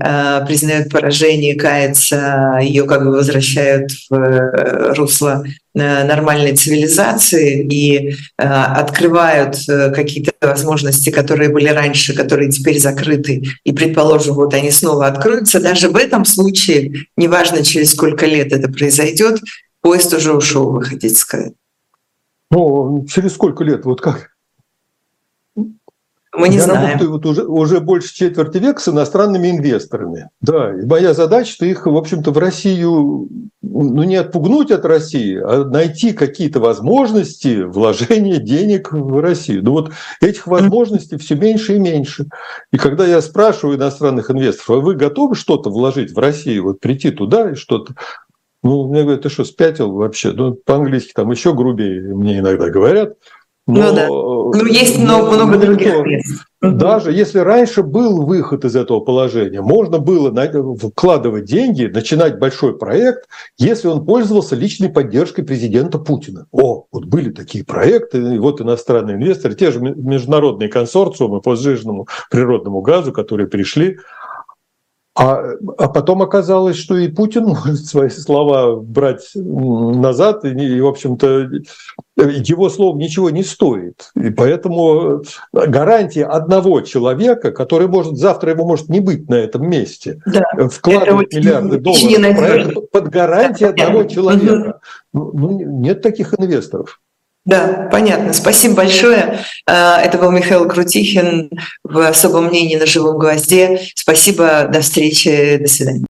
признает поражение, кается, ее как бы возвращают в русло нормальной цивилизации и открывают какие-то возможности, которые были раньше, которые теперь закрыты, и, предположим, вот они снова откроются, даже в этом случае, неважно, через сколько лет это произойдет, поезд уже ушел, вы хотите сказать. Ну, через сколько лет, вот как? Мы не знаем. Я работаю вот уже больше четверти века с иностранными инвесторами. Да, и моя задача-то их, в общем-то, в Россию, ну, не отпугнуть от России, а найти какие-то возможности вложения денег в Россию. Ну вот этих возможностей все меньше и меньше. И когда я спрашиваю иностранных инвесторов, а вы готовы что-то вложить в Россию, вот прийти туда и что-то? Ну, мне говорят, ты что, спятил вообще? Ну, по-английски там еще грубее мне иногда говорят. Но, ну да. Но есть много других средств. Даже если раньше был выход из этого положения, можно было вкладывать деньги, начинать большой проект, если он пользовался личной поддержкой президента Путина. О, вот были такие проекты, и вот иностранные инвесторы, те же международные консорциумы по сжиженному природному газу, которые пришли. А потом оказалось, что и Путин свои слова брать назад, и в общем-то, его слов ничего не стоит. И поэтому гарантия одного человека, который может завтра его может не быть на этом месте, да, вкладывать миллиарды долларов в проект под гарантией одного человека. Ну, нет таких инвесторов. Да, понятно. Спасибо большое. Это был Михаил Крутихин в «Особом мнении» на «Живом гвозде». Спасибо, до встречи, до свидания.